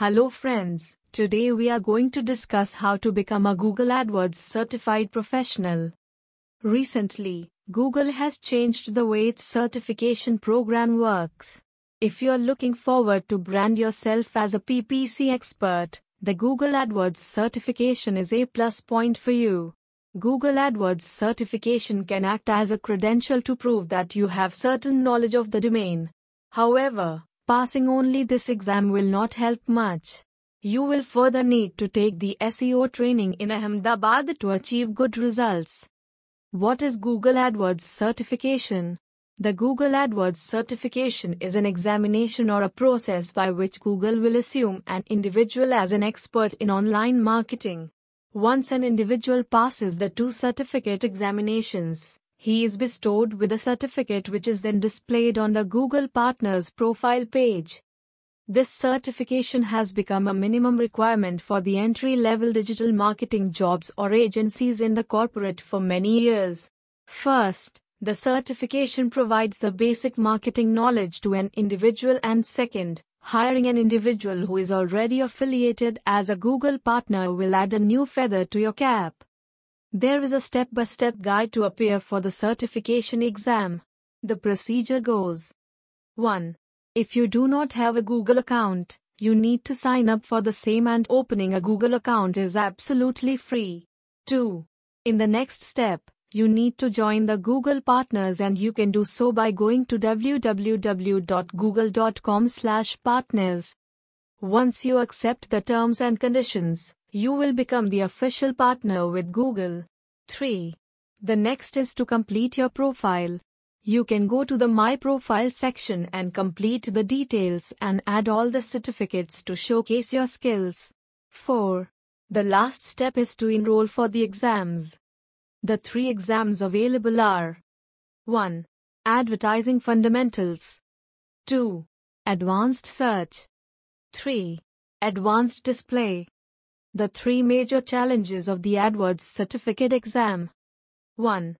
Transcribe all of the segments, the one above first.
Hello friends, today we are going to discuss how to become a Google AdWords certified professional. Recently, Google has changed the way its certification program works. If you are looking forward to brand yourself as a PPC expert, the Google AdWords certification is a plus point for you. Google AdWords certification can act as a credential to prove that you have certain knowledge of the domain. However, passing only this exam will not help much. You will further need to take the SEO training in Ahmedabad to achieve good results. What is Google AdWords certification? The Google AdWords certification is an examination or a process by which Google will assume an individual as an expert in online marketing. Once an individual passes the two certificate examinations, he is bestowed with a certificate which is then displayed on the Google Partners profile page. This certification has become a minimum requirement for the entry-level digital marketing jobs or agencies in the corporate for many years. First, the certification provides the basic marketing knowledge to an individual, and second, hiring an individual who is already affiliated as a Google partner will add a new feather to your cap. There is a step-by-step guide to appear for the certification exam. The procedure goes: 1. If you do not have a Google account, you need to sign up for the same, and opening a Google account is absolutely free. 2. In the next step, you need to join the Google Partners, and you can do so by going to www.google.com/partners. Once you accept the terms and conditions, you will become the official partner with Google. 3. The next is to complete your profile. You can go to the My Profile section and complete the details and add all the certificates to showcase your skills. 4. The last step is to enroll for the exams. The three exams available are: 1. Advertising Fundamentals, 2. Advanced Search, 3. Advanced Display. The three major challenges of the AdWords certificate exam: 1.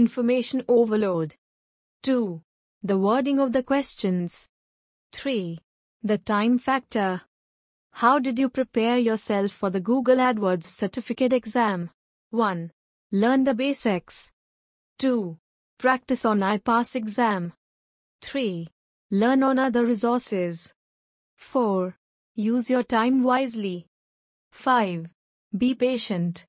Information overload, 2. The wording of the questions, 3. The time factor. How did you prepare yourself for the Google AdWords certificate exam? 1. Learn the basics. 2. Practice on iPass exam. 3. Learn on other resources. 4. Use your time wisely. 5. Be patient.